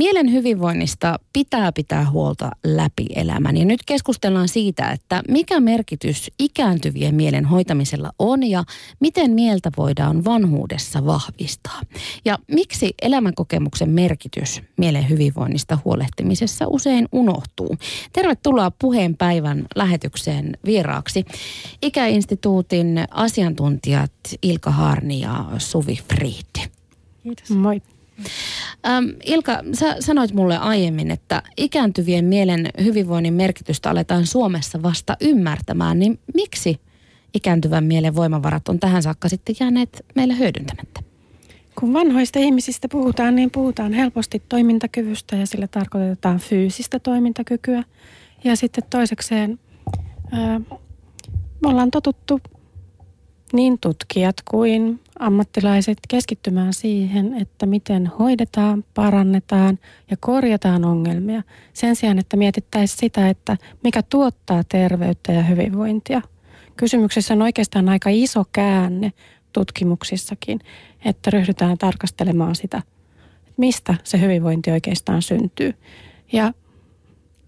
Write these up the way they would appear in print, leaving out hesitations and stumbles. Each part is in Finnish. Mielen hyvinvoinnista pitää huolta läpi elämän. Ja nyt keskustellaan siitä, että mikä merkitys ikääntyvien mielen hoitamisella on ja miten mieltä voidaan vanhuudessa vahvistaa. Ja miksi elämänkokemuksen merkitys mielen hyvinvoinnista huolehtimisessa usein unohtuu. Tervetuloa Puheen päivän lähetykseen vieraaksi Ikäinstituutin asiantuntijat Ilka Haarni ja Suvi Fried. Kiitos. Moi. Ilka, sä sanoit mulle aiemmin, että ikääntyvien mielen hyvinvoinnin merkitystä aletaan Suomessa vasta ymmärtämään, niin miksi ikääntyvän mielen voimavarat on tähän saakka sitten jääneet meillä hyödyntämättä? Kun vanhoista ihmisistä puhutaan, niin puhutaan helposti toimintakyvystä ja sillä tarkoitetaan fyysistä toimintakykyä. Ja sitten toisekseen me ollaan totuttu niin tutkijat kuin ammattilaiset keskittymään siihen, että miten hoidetaan, parannetaan ja korjataan ongelmia. Sen sijaan, että mietittäisiin sitä, että mikä tuottaa terveyttä ja hyvinvointia. Kysymyksessä on oikeastaan aika iso käänne tutkimuksissakin, että ryhdytään tarkastelemaan sitä, mistä se hyvinvointi oikeastaan syntyy. Ja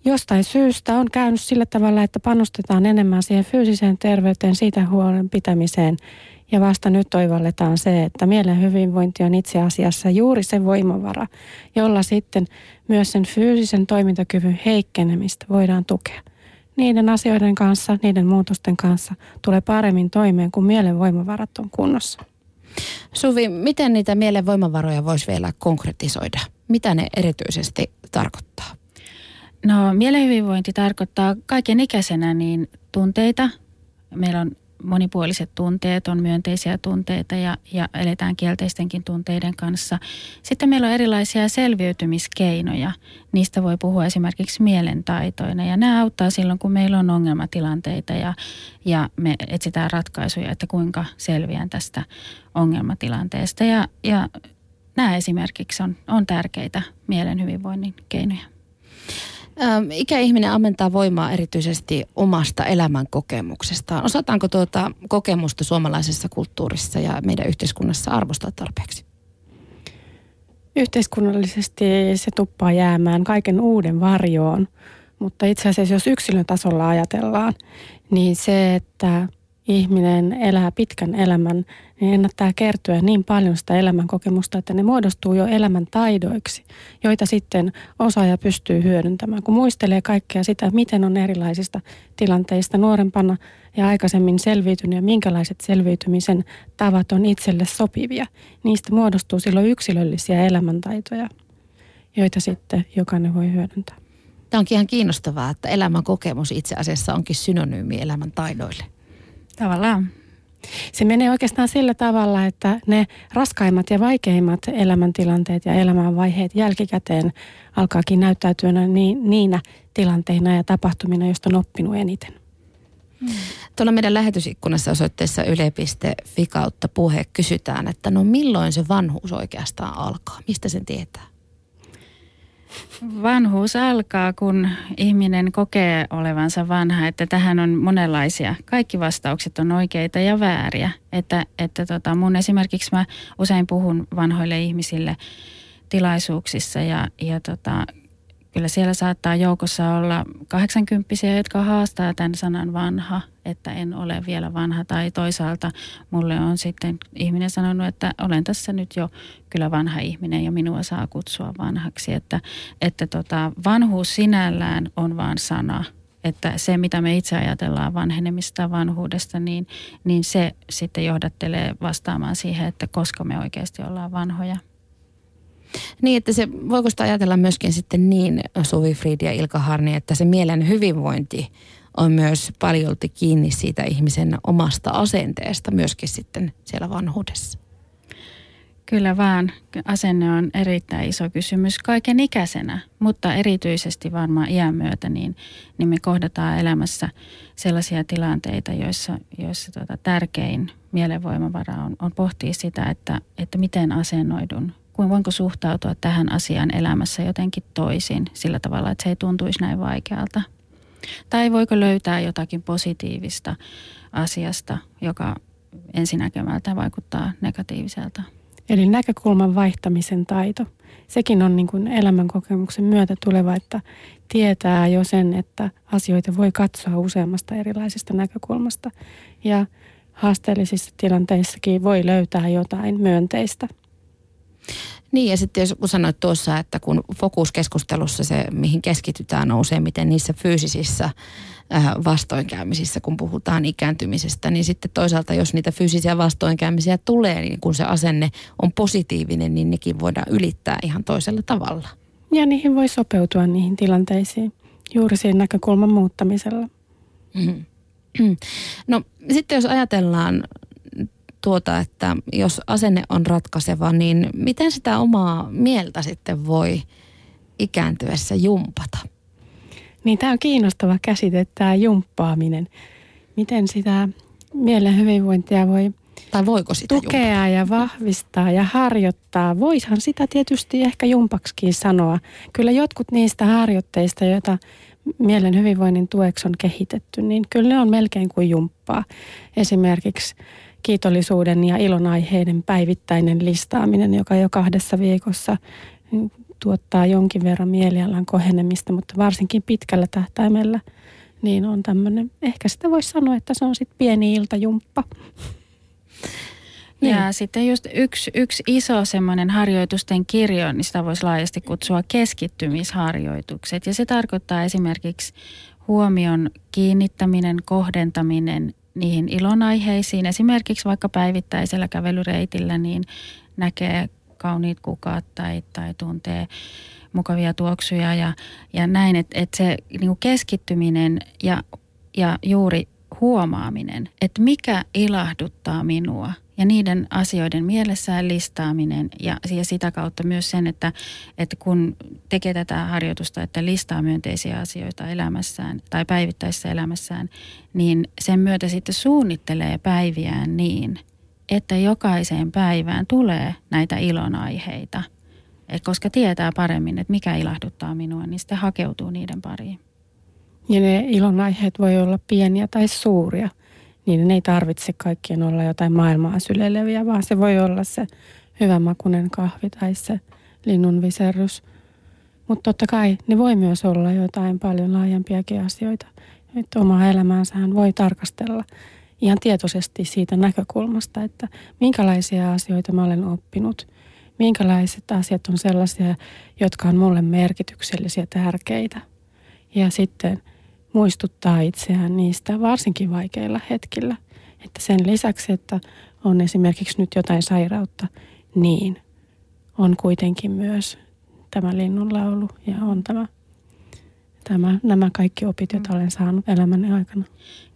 jostain syystä on käynyt sillä tavalla, että panostetaan enemmän siihen fyysiseen terveyteen, siitä huolen pitämiseen. Ja vasta nyt oivalletaan se, että mielen hyvinvointi on itse asiassa juuri se voimavara, jolla sitten myös sen fyysisen toimintakyvyn heikkenemistä voidaan tukea. Niiden asioiden kanssa, niiden muutosten kanssa tulee paremmin toimeen, kun mielen voimavarat on kunnossa. Suvi, miten niitä mielen voimavaroja voisi vielä konkretisoida? Mitä ne erityisesti tarkoittaa? No, mielen hyvinvointi tarkoittaa kaiken ikäisenä niin tunteita. Meillä on monipuoliset tunteet, on myönteisiä tunteita ja eletään kielteistenkin tunteiden kanssa. Sitten meillä on erilaisia selviytymiskeinoja. Niistä voi puhua esimerkiksi mielentaitoina ja nämä auttaa silloin, kun meillä on ongelmatilanteita ja me etsitään ratkaisuja, että kuinka selviän tästä ongelmatilanteesta. Ja nämä esimerkiksi on tärkeitä mielen hyvinvoinnin keinoja. Ikäihminen ammentaa voimaa erityisesti omasta elämän kokemuksestaan. Osataanko tuota kokemusta suomalaisessa kulttuurissa ja meidän yhteiskunnassa arvostaa tarpeeksi? Yhteiskunnallisesti se tuppaa jäämään kaiken uuden varjoon, mutta itse asiassa jos yksilön tasolla ajatellaan, niin se, että ihminen elää pitkän elämän, niin ennättää kertyä niin paljon sitä elämänkokemusta, että ne muodostuu jo elämän taidoiksi, joita sitten osaaja pystyy hyödyntämään. Kun muistelee kaikkea sitä, miten on erilaisista tilanteista nuorempana ja aikaisemmin selviytynyt ja minkälaiset selviytymisen tavat on itselle sopivia, niistä muodostuu silloin yksilöllisiä elämäntaitoja, joita sitten jokainen voi hyödyntää. Tämä onkin ihan kiinnostavaa, että elämänkokemus itse asiassa onkin synonyymi elämän taidoille. Tavallaan. Se menee oikeastaan sillä tavalla, että ne raskaimmat ja vaikeimmat elämäntilanteet ja elämänvaiheet jälkikäteen alkaakin näyttäytyä niinä tilanteina ja tapahtumina, joista on oppinut eniten. Tuolla meidän lähetysikkunassa osoitteessa yle.fi/puhe kysytään, että no milloin se vanhuus oikeastaan alkaa? Mistä sen tietää? Vanhuus alkaa, kun ihminen kokee olevansa vanha, että tähän on monenlaisia. Kaikki vastaukset on oikeita ja vääriä. Että mun esimerkiksi mä usein puhun vanhoille ihmisille tilaisuuksissa ja kyllä siellä saattaa joukossa olla 80-vuotiaita, jotka haastaa tämän sanan vanha, että en ole vielä vanha. Tai toisaalta mulle on sitten ihminen sanonut, että olen tässä nyt jo kyllä vanha ihminen ja minua saa kutsua vanhaksi. Että vanhuus sinällään on vaan sana. Että se, mitä me itse ajatellaan vanhenemista vanhuudesta, niin se sitten johdattelee vastaamaan siihen, että koska me oikeasti ollaan vanhoja. Niin, että se, voiko sitä ajatella myöskin sitten niin, Suvi Fried ja Ilka Haarni, että se mielen hyvinvointi on myös paljolti kiinni siitä ihmisen omasta asenteesta myöskin sitten siellä vanhuudessa? Kyllä vaan. Asenne on erittäin iso kysymys kaiken ikäisenä, mutta erityisesti varmaan iän myötä niin me kohdataan elämässä sellaisia tilanteita, joissa tärkein mielenvoimavara on pohtia sitä, että miten asennoidun. Voinko suhtautua tähän asiaan elämässä jotenkin toisin sillä tavalla, että se ei tuntuisi näin vaikealta? Tai voiko löytää jotakin positiivista asiasta, joka ensinäkemältä vaikuttaa negatiiviselta? Eli näkökulman vaihtamisen taito. sekin on niin kuin elämänkokemuksen myötä tuleva, että tietää jo sen, että asioita voi katsoa useammasta erilaisesta näkökulmasta. Ja haasteellisissa tilanteissakin voi löytää jotain myönteistä. Niin, ja sitten jos sanoit tuossa, että kun fokuskeskustelussa se, mihin keskitytään, on useimmiten niissä fyysisissä vastoinkäymisissä, kun puhutaan ikääntymisestä, niin sitten toisaalta, jos niitä fyysisiä vastoinkäymisiä tulee, niin kun se asenne on positiivinen, niin nekin voidaan ylittää ihan toisella tavalla. Ja niihin voi sopeutua niihin tilanteisiin, juuri siinä näkökulman muuttamisella. No sitten jos ajatellaan että jos asenne on ratkaiseva, niin miten sitä omaa mieltä sitten voi ikääntyessä jumpata? Niin tämä on kiinnostava käsite, tämä jumppaaminen. Miten sitä mielen hyvinvointia voi tai voiko sitä tukea jumpata ja vahvistaa ja harjoittaa? Voisihan sitä tietysti ehkä jumpaksikin sanoa. Kyllä jotkut niistä harjoitteista, joita mielen hyvinvoinnin tueksi on kehitetty, niin kyllä ne on melkein kuin jumppaa. Esimerkiksi kiitollisuuden ja ilonaiheiden päivittäinen listaaminen, joka jo 2 viikossa tuottaa jonkin verran mielialan kohenemista, mutta varsinkin pitkällä tähtäimellä, niin on tämmöinen, ehkä sitä voisi sanoa, että se on sitten pieni iltajumppa. Ja sitten just yksi iso semmoinen harjoitusten kirjo, niin sitä voisi laajasti kutsua keskittymisharjoitukset. Ja se tarkoittaa esimerkiksi huomion kiinnittäminen, kohdentaminen niihin ilonaiheisiin. Esimerkiksi vaikka päivittäisellä kävelyreitillä niin näkee kauniit kukat tai tuntee mukavia tuoksuja ja näin. Että se niin keskittyminen ja juuri huomaaminen, että mikä ilahduttaa minua ja niiden asioiden mielessään listaaminen ja sitä kautta myös sen, että kun tekee tätä harjoitusta, että listaa myönteisiä asioita elämässään tai päivittäisessä elämässään, niin sen myötä sitten suunnittelee päiviään niin, että jokaiseen päivään tulee näitä ilonaiheita. Et koska tietää paremmin, että mikä ilahduttaa minua, niin sitten hakeutuu niiden pariin. Ja ne ilonaiheet voi olla pieniä tai suuria. Niin ei tarvitse kaikkien olla jotain maailmaa syleileviä, vaan se voi olla se hyvänmakuinen kahvi tai se linnunviserrys. Mutta totta kai ne voi myös olla jotain paljon laajempiakin asioita. Että omaa elämäänsähän voi tarkastella ihan tietoisesti siitä näkökulmasta, että minkälaisia asioita mä olen oppinut. Minkälaiset asiat on sellaisia, jotka on mulle merkityksellisiä, tärkeitä. Ja sitten muistuttaa itseään niistä varsinkin vaikeilla hetkillä. Että sen lisäksi, että on esimerkiksi nyt jotain sairautta, niin on kuitenkin myös tämä linnunlaulu ja on nämä kaikki opit, joita olen saanut elämäni aikana.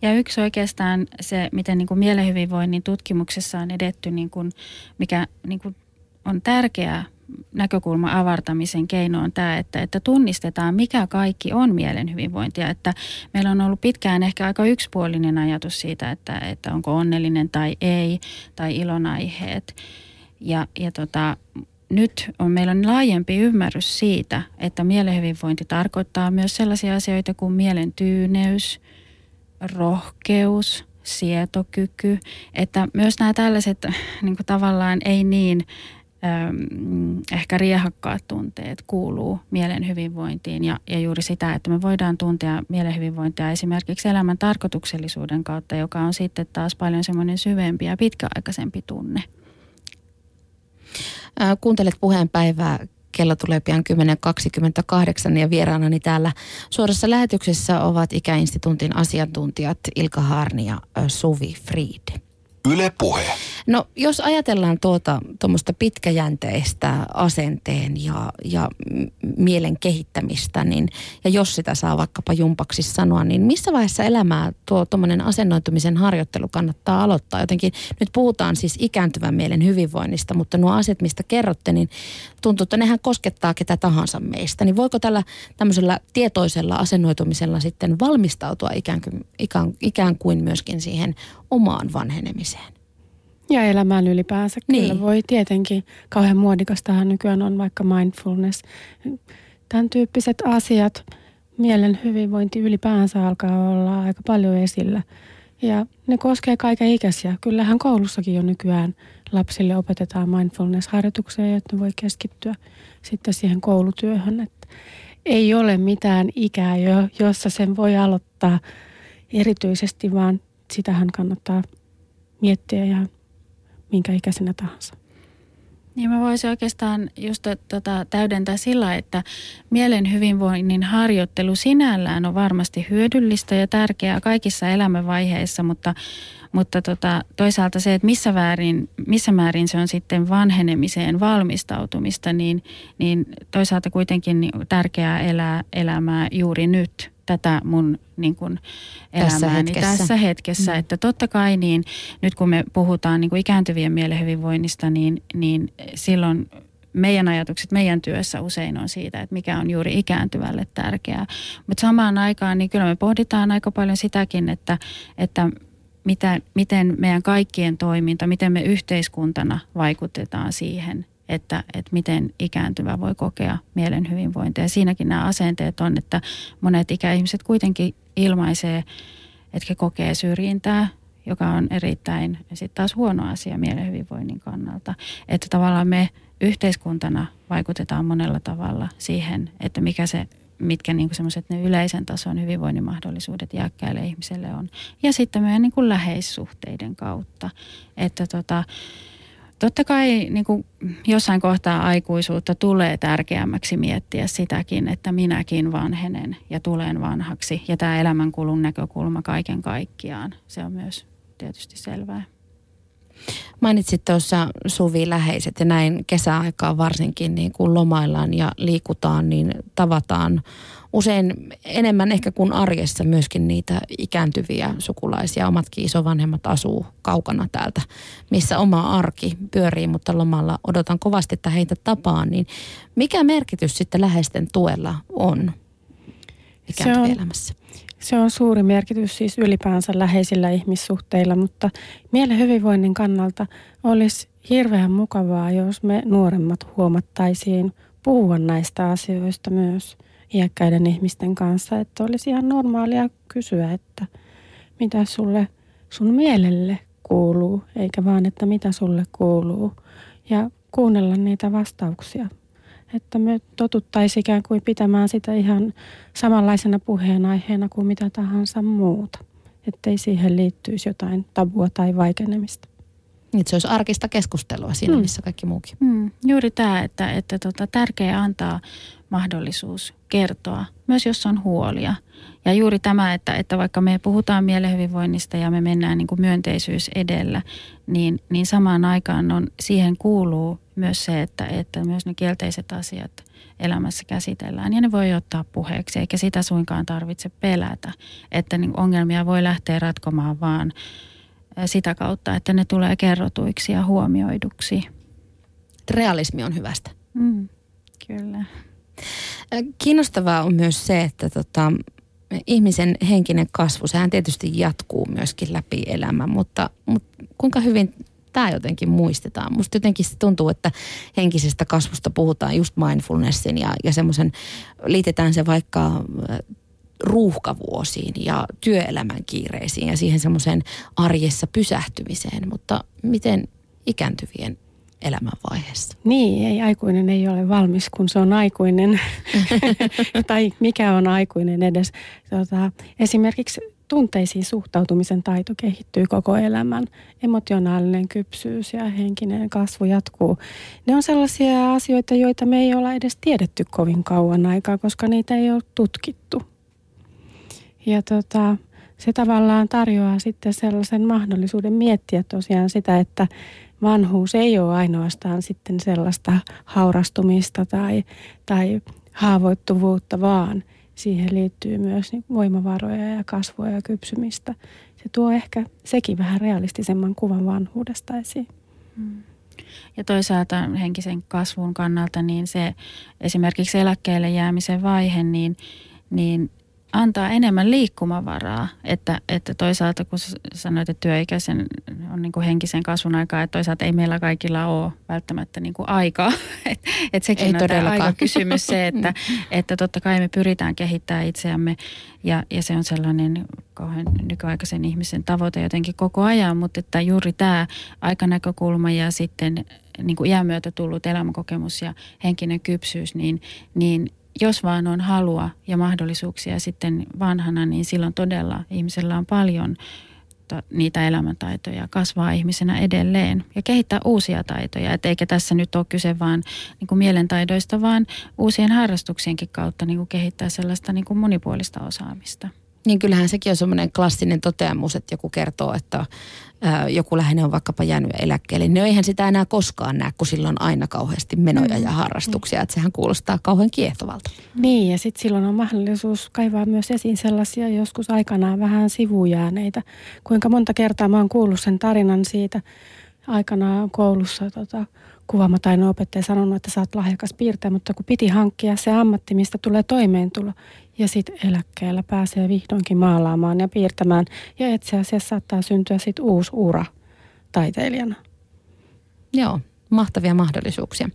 Ja yksi oikeastaan se, miten niin kuin mielen hyvinvoinnin tutkimuksessa on edetty, niin kuin, mikä niin kuin on tärkeää, näkökulman avartamisen keino on tämä, että tunnistetaan, mikä kaikki on mielen hyvinvointia. Että meillä on ollut pitkään ehkä aika yksipuolinen ajatus siitä, että onko onnellinen tai ei, tai ilonaiheet. Nyt meillä on laajempi ymmärrys siitä, että mielen hyvinvointi tarkoittaa myös sellaisia asioita kuin mielen tyyneys, rohkeus, sietokyky. Että myös nämä tällaiset niin kuin tavallaan ei niin ehkä riehakkaat tunteet kuuluu mielen hyvinvointiin ja juuri sitä, että me voidaan tuntea mielen hyvinvointia esimerkiksi elämän tarkoituksellisuuden kautta, joka on sitten taas paljon semmoinen syvempi ja pitkäaikaisempi tunne. Kuuntelet Puheenpäivää. Kello tulee pian 10.28 ja vieraanani täällä suorassa lähetyksessä ovat Ikäinstituutin asiantuntijat Ilka Haarni ja Suvi Fried. Yle Puhe. No jos ajatellaan tuommoista pitkäjänteistä asenteen ja mielen kehittämistä, niin, ja jos sitä saa vaikkapa jumpaksi sanoa, niin missä vaiheessa elämää tuommoinen asennoitumisen harjoittelu kannattaa aloittaa? Jotenkin nyt puhutaan siis ikääntyvän mielen hyvinvoinnista, mutta nuo asiat, mistä kerrotte, niin tuntuu, että nehän koskettaa ketä tahansa meistä. Niin voiko tällä tämmöisellä tietoisella asennoitumisella sitten valmistautua ikään kuin myöskin siihen omaan vanhenemiseen? Ja elämään ylipäänsä kyllä voi tietenkin. Kauhean muodikastahan nykyään on vaikka mindfulness. Tämän tyyppiset asiat, mielen hyvinvointi ylipäänsä alkaa olla aika paljon esillä. Ja ne koskee kaikenikäisiä. Kyllähän koulussakin jo nykyään lapsille opetetaan mindfulness-harjoituksia, jotta voi keskittyä sitten siihen koulutyöhön. Että ei ole mitään ikää, jossa sen voi aloittaa erityisesti, vaan sitähän kannattaa miettiä ja minkä ikäisenä tahansa. Niin mä voisin oikeastaan just täydentää sillä, että mielen hyvinvoinnin harjoittelu sinällään on varmasti hyödyllistä ja tärkeää kaikissa elämänvaiheissa, mutta toisaalta se, että missä määrin se on sitten vanhenemiseen valmistautumista, niin toisaalta kuitenkin tärkeää elää elämää juuri nyt. Tätä mun niin kun elämääni tässä hetkessä. Että totta kai niin, nyt kun me puhutaan niin kun ikääntyvien mielen hyvinvoinnista, niin silloin meidän ajatukset meidän työssä usein on siitä, että mikä on juuri ikääntyvälle tärkeää. Mutta samaan aikaan niin kyllä me pohditaan aika paljon sitäkin, että miten meidän kaikkien toiminta, miten me yhteiskuntana vaikutetaan siihen, että miten ikääntyvä voi kokea mielen hyvinvointia. Ja siinäkin nämä asenteet on, että monet ikäihmiset kuitenkin ilmaisee, että he kokee syrjintää, joka on erittäin sitten taas huono asia mielen hyvinvoinnin kannalta. Että tavallaan me yhteiskuntana vaikutetaan monella tavalla siihen, että mitkä niin kuin semmoiset ne yleisen tason hyvinvoinnin mahdollisuudet iäkkäille ihmisille on. Ja sitten meidän niin kuin läheissuhteiden kautta, että totta kai niin kuin jossain kohtaa aikuisuutta tulee tärkeämmäksi miettiä sitäkin, että minäkin vanhenen ja tulen vanhaksi. Ja tämä elämänkulun näkökulma kaiken kaikkiaan, se on myös tietysti selvää. Mainitsit tuossa Suvi läheiset ja näin kesäaikaan varsinkin niin kun lomaillaan ja liikutaan, niin tavataan usein enemmän ehkä kuin arjessa myöskin niitä ikääntyviä sukulaisia. Omatkin isovanhemmat asuu kaukana täältä, missä oma arki pyörii, mutta lomalla odotan kovasti, että heitä tapaan. Niin mikä merkitys sitten läheisten tuella on ikääntyvien elämässä? Se on suuri merkitys siis ylipäänsä läheisillä ihmissuhteilla, mutta mielen hyvinvoinnin kannalta olisi hirveän mukavaa, jos me nuoremmat huomattaisiin puhua näistä asioista myös iäkkäiden ihmisten kanssa. Että olisi ihan normaalia kysyä, että mitä sulle sun mielelle kuuluu, eikä vaan, että mitä sulle kuuluu. Ja kuunnella niitä vastauksia. Että me totuttaisiin ikään kuin pitämään sitä ihan samanlaisena puheenaiheena kuin mitä tahansa muuta. Ettei siihen liittyisi jotain tabua tai vaikenemista. Että se olisi arkista keskustelua siinä, missä kaikki muukin. Juuri tämä, että tärkeää antaa mahdollisuus kertoa, myös jos on huolia. Ja juuri tämä, että vaikka me puhutaan mielen hyvinvoinnista ja me mennään niin kuin myönteisyys edellä, niin samaan aikaan siihen kuuluu myös se, että myös ne kielteiset asiat elämässä käsitellään ja ne voi ottaa puheeksi, eikä sitä suinkaan tarvitse pelätä, että niin ongelmia voi lähteä ratkomaan vaan sitä kautta, että ne tulee kerrotuiksi ja huomioiduksi. Realismi on hyvästä. Kyllä. Kiinnostavaa on myös se, että ihmisen henkinen kasvu, sehän tietysti jatkuu myöskin läpi elämän, mutta kuinka hyvin tämä jotenkin muistetaan? Musta jotenkin se tuntuu, että henkisestä kasvusta puhutaan just mindfulnessin ja semmoisen, liitetään se vaikka ruuhkavuosiin ja työelämän kiireisiin ja siihen semmoiseen arjessa pysähtymiseen, mutta miten ikääntyvien elämänvaiheessa? Niin, ei aikuinen ei ole valmis, kun se on aikuinen. Tai mikä on aikuinen edes. Esimerkiksi tunteisiin suhtautumisen taito kehittyy koko elämän. Emotionaalinen kypsyys ja henkinen kasvu jatkuu. Ne on sellaisia asioita, joita me ei olla edes tiedetty kovin kauan aikaa, koska niitä ei ole tutkittu. Ja se tavallaan tarjoaa sitten sellaisen mahdollisuuden miettiä tosiaan sitä, että vanhuus ei ole ainoastaan sitten sellaista haurastumista tai haavoittuvuutta, vaan siihen liittyy myös voimavaroja ja kasvua ja kypsymistä. Se tuo ehkä sekin vähän realistisemman kuvan vanhuudesta esiin. Ja toisaalta henkisen kasvun kannalta niin se esimerkiksi eläkkeelle jäämisen vaihe, niin antaa enemmän liikkumavaraa, että toisaalta kun sanoit, että työikäisen on niin kuin henkisen kasvun aikaa, että toisaalta ei meillä kaikilla ole välttämättä niin kuin aikaa, että sekin ei on tämä aikakysymys se, että totta kai me pyritään kehittämään itseämme ja se on sellainen kauhean nykyaikaisen ihmisen tavoite jotenkin koko ajan, mutta että juuri tämä aikanäkökulma ja sitten niin kuin iän myötä tullut elämänkokemus ja henkinen kypsyys, niin jos vaan on halua ja mahdollisuuksia sitten vanhana, niin silloin todella ihmisellä on paljon niitä elämäntaitoja, kasvaa ihmisenä edelleen ja kehittää uusia taitoja. Et eikä tässä nyt ole kyse vaan niin kuin mielentaidoista, vaan uusien harrastuksienkin kautta niin kuin kehittää sellaista niin kuin monipuolista osaamista. Niin kyllähän sekin on semmoinen klassinen toteamus, että joku kertoo, että joku läheinen on vaikkapa jäänyt eläkkeelle. No eihän sitä enää koskaan näe, kun sillä on aina kauheasti menoja ja harrastuksia. Että sehän kuulostaa kauhean kiehtovalta. Niin ja sitten silloin on mahdollisuus kaivaa myös esiin sellaisia joskus aikanaan vähän sivujääneitä. Kuinka monta kertaa mä oon kuullut sen tarinan siitä aikanaan koulussa kuvaamataidon opettaja sanonut, että sä oot lahjakas piirtäjä, mutta kun piti hankkia se ammatti, mistä tulee toimeentulo. Ja sitten eläkkeellä pääsee vihdoinkin maalaamaan ja piirtämään. Ja itse asiassa saattaa syntyä sitten uusi ura taiteilijana. Joo, mahtavia mahdollisuuksia.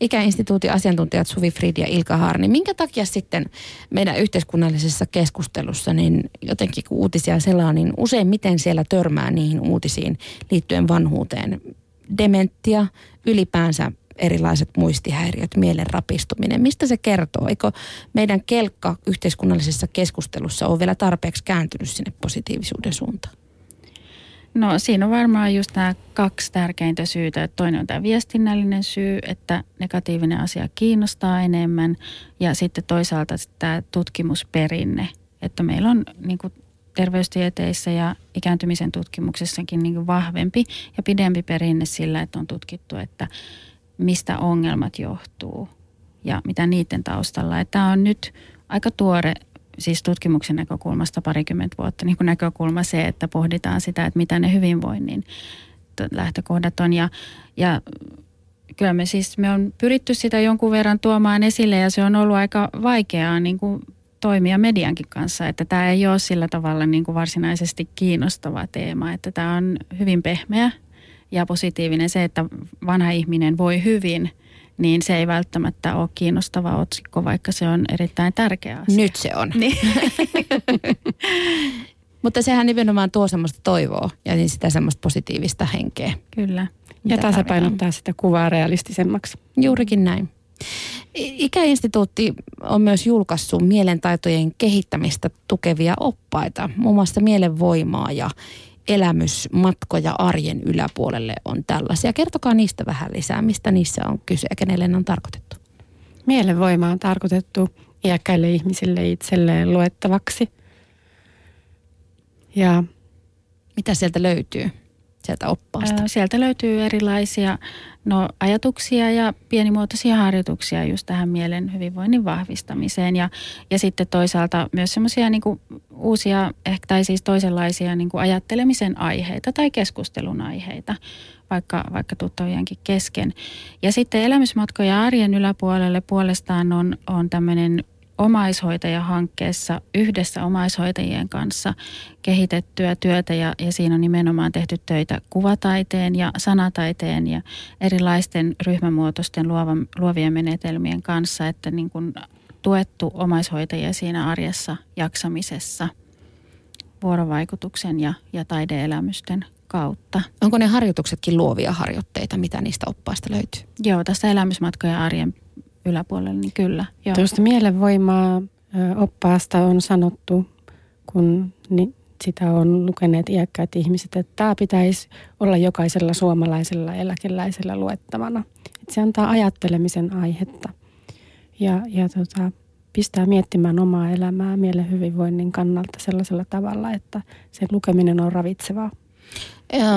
Ikäinstituutin asiantuntijat Suvi Fried ja Ilka Haarni. Minkä takia sitten meidän yhteiskunnallisessa keskustelussa, niin jotenkin kun uutisia selaa, niin useimmiten siellä törmää niihin uutisiin liittyen vanhuuteen? Dementia, ylipäänsä erilaiset muistihäiriöt, mielen rapistuminen. Mistä se kertoo? Eikö meidän kelkka yhteiskunnallisessa keskustelussa ole vielä tarpeeksi kääntynyt sinne positiivisuuden suuntaan? No siinä on varmaan just nämä kaksi tärkeintä syytä. Toinen on tämä viestinnällinen syy, että negatiivinen asia kiinnostaa enemmän ja sitten toisaalta tämä tutkimusperinne, että meillä on niin kuin terveystieteissä ja ikääntymisen tutkimuksessakin niin kuin vahvempi ja pidempi perinne sillä, että on tutkittu, että mistä ongelmat johtuu ja mitä niiden taustalla. Ja tämä on nyt aika tuore, siis tutkimuksen näkökulmasta 20 vuotta niin kuin näkökulma se, että pohditaan sitä, että mitä ne hyvinvoinnin lähtökohdat on. Ja kyllä me on pyritty sitä jonkun verran tuomaan esille ja se on ollut aika vaikeaa niin kuin toimia mediankin kanssa, että tämä ei ole sillä tavalla niin kuin varsinaisesti kiinnostava teema, että tämä on hyvin pehmeä ja positiivinen. Se, että vanha ihminen voi hyvin, niin se ei välttämättä ole kiinnostava otsikko, vaikka se on erittäin tärkeä asia. Nyt se on. Niin. Mutta sehän nimenomaan tuo semmoista toivoa ja niin sitä semmoista positiivista henkeä. Kyllä. Ja tasapainottaa sitä kuvaa realistisemmaksi. Juurikin näin. Ikäinstituutti on myös julkaissut mielentaitojen kehittämistä tukevia oppaita, muun muassa mielenvoimaa ja elämysmatkoja arjen yläpuolelle on tällaisia. Kertokaa niistä vähän lisää, mistä niissä on kyse ja kenelle ne on tarkoitettu. Mielenvoima on tarkoitettu iäkkäille ihmisille itselleen luettavaksi. Ja mitä sieltä löytyy? Sieltä oppaasta. Sieltä löytyy erilaisia ajatuksia ja pienimuotoisia harjoituksia just tähän mielen hyvinvoinnin vahvistamiseen. Ja sitten toisaalta myös semmoisia niinku uusia, tai siis toisenlaisia niinku ajattelemisen aiheita tai keskustelun aiheita, vaikka tuttavienkin kesken. Ja sitten elämysmatkoja arjen yläpuolelle puolestaan on tämmöinen omaishoitajahankkeessa yhdessä omaishoitajien kanssa kehitettyä työtä ja siinä on nimenomaan tehty töitä kuvataiteen ja sanataiteen ja erilaisten ryhmämuotoisten luovien menetelmien kanssa, että niin kuin tuettu omaishoitajia siinä arjessa jaksamisessa vuorovaikutuksen ja taideelämysten kautta. Onko ne harjoituksetkin luovia harjoitteita, mitä niistä oppaista löytyy? Joo, tästä elämysmatkoja arjen yläpuolelle, niin kyllä. Joo. Tuosta mielenvoimaa oppaasta on sanottu, kun sitä on lukeneet iäkkäät ihmiset, että tämä pitäisi olla jokaisella suomalaisella eläkeläisellä luettavana. Että se antaa ajattelemisen aihetta ja pistää miettimään omaa elämää mielen hyvinvoinnin kannalta sellaisella tavalla, että sen lukeminen on ravitsevaa.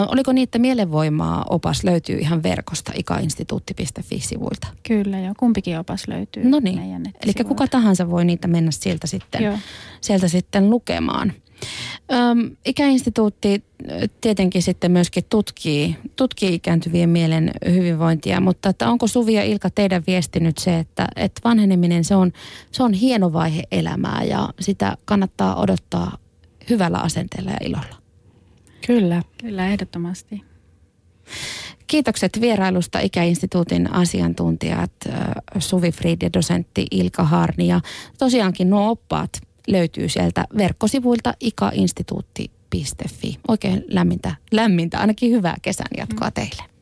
Oliko niin, että mielenvoimaa opas löytyy ihan verkosta ikainstituutti.fi-sivuilta? Kyllä joo, kumpikin opas löytyy meidän nettisivuilta. Eli kuka tahansa voi niitä mennä sieltä sitten lukemaan. Ikäinstituutti tietenkin sitten myöskin tutkii ikääntyvien mielen hyvinvointia, mutta että onko Suvi ja Ilka teidän viesti nyt se, että vanheneminen se on hieno vaihe elämää ja sitä kannattaa odottaa hyvällä asenteella ja ilolla? Kyllä, ehdottomasti. Kiitokset vierailusta Ikäinstituutin asiantuntijat Suvi Fried ja dosentti Ilka Haarni ja tosiaankin nuo oppaat löytyy sieltä verkkosivuilta ikainstituutti.fi. Oikein lämmintä, ainakin hyvää kesän jatkoa teille.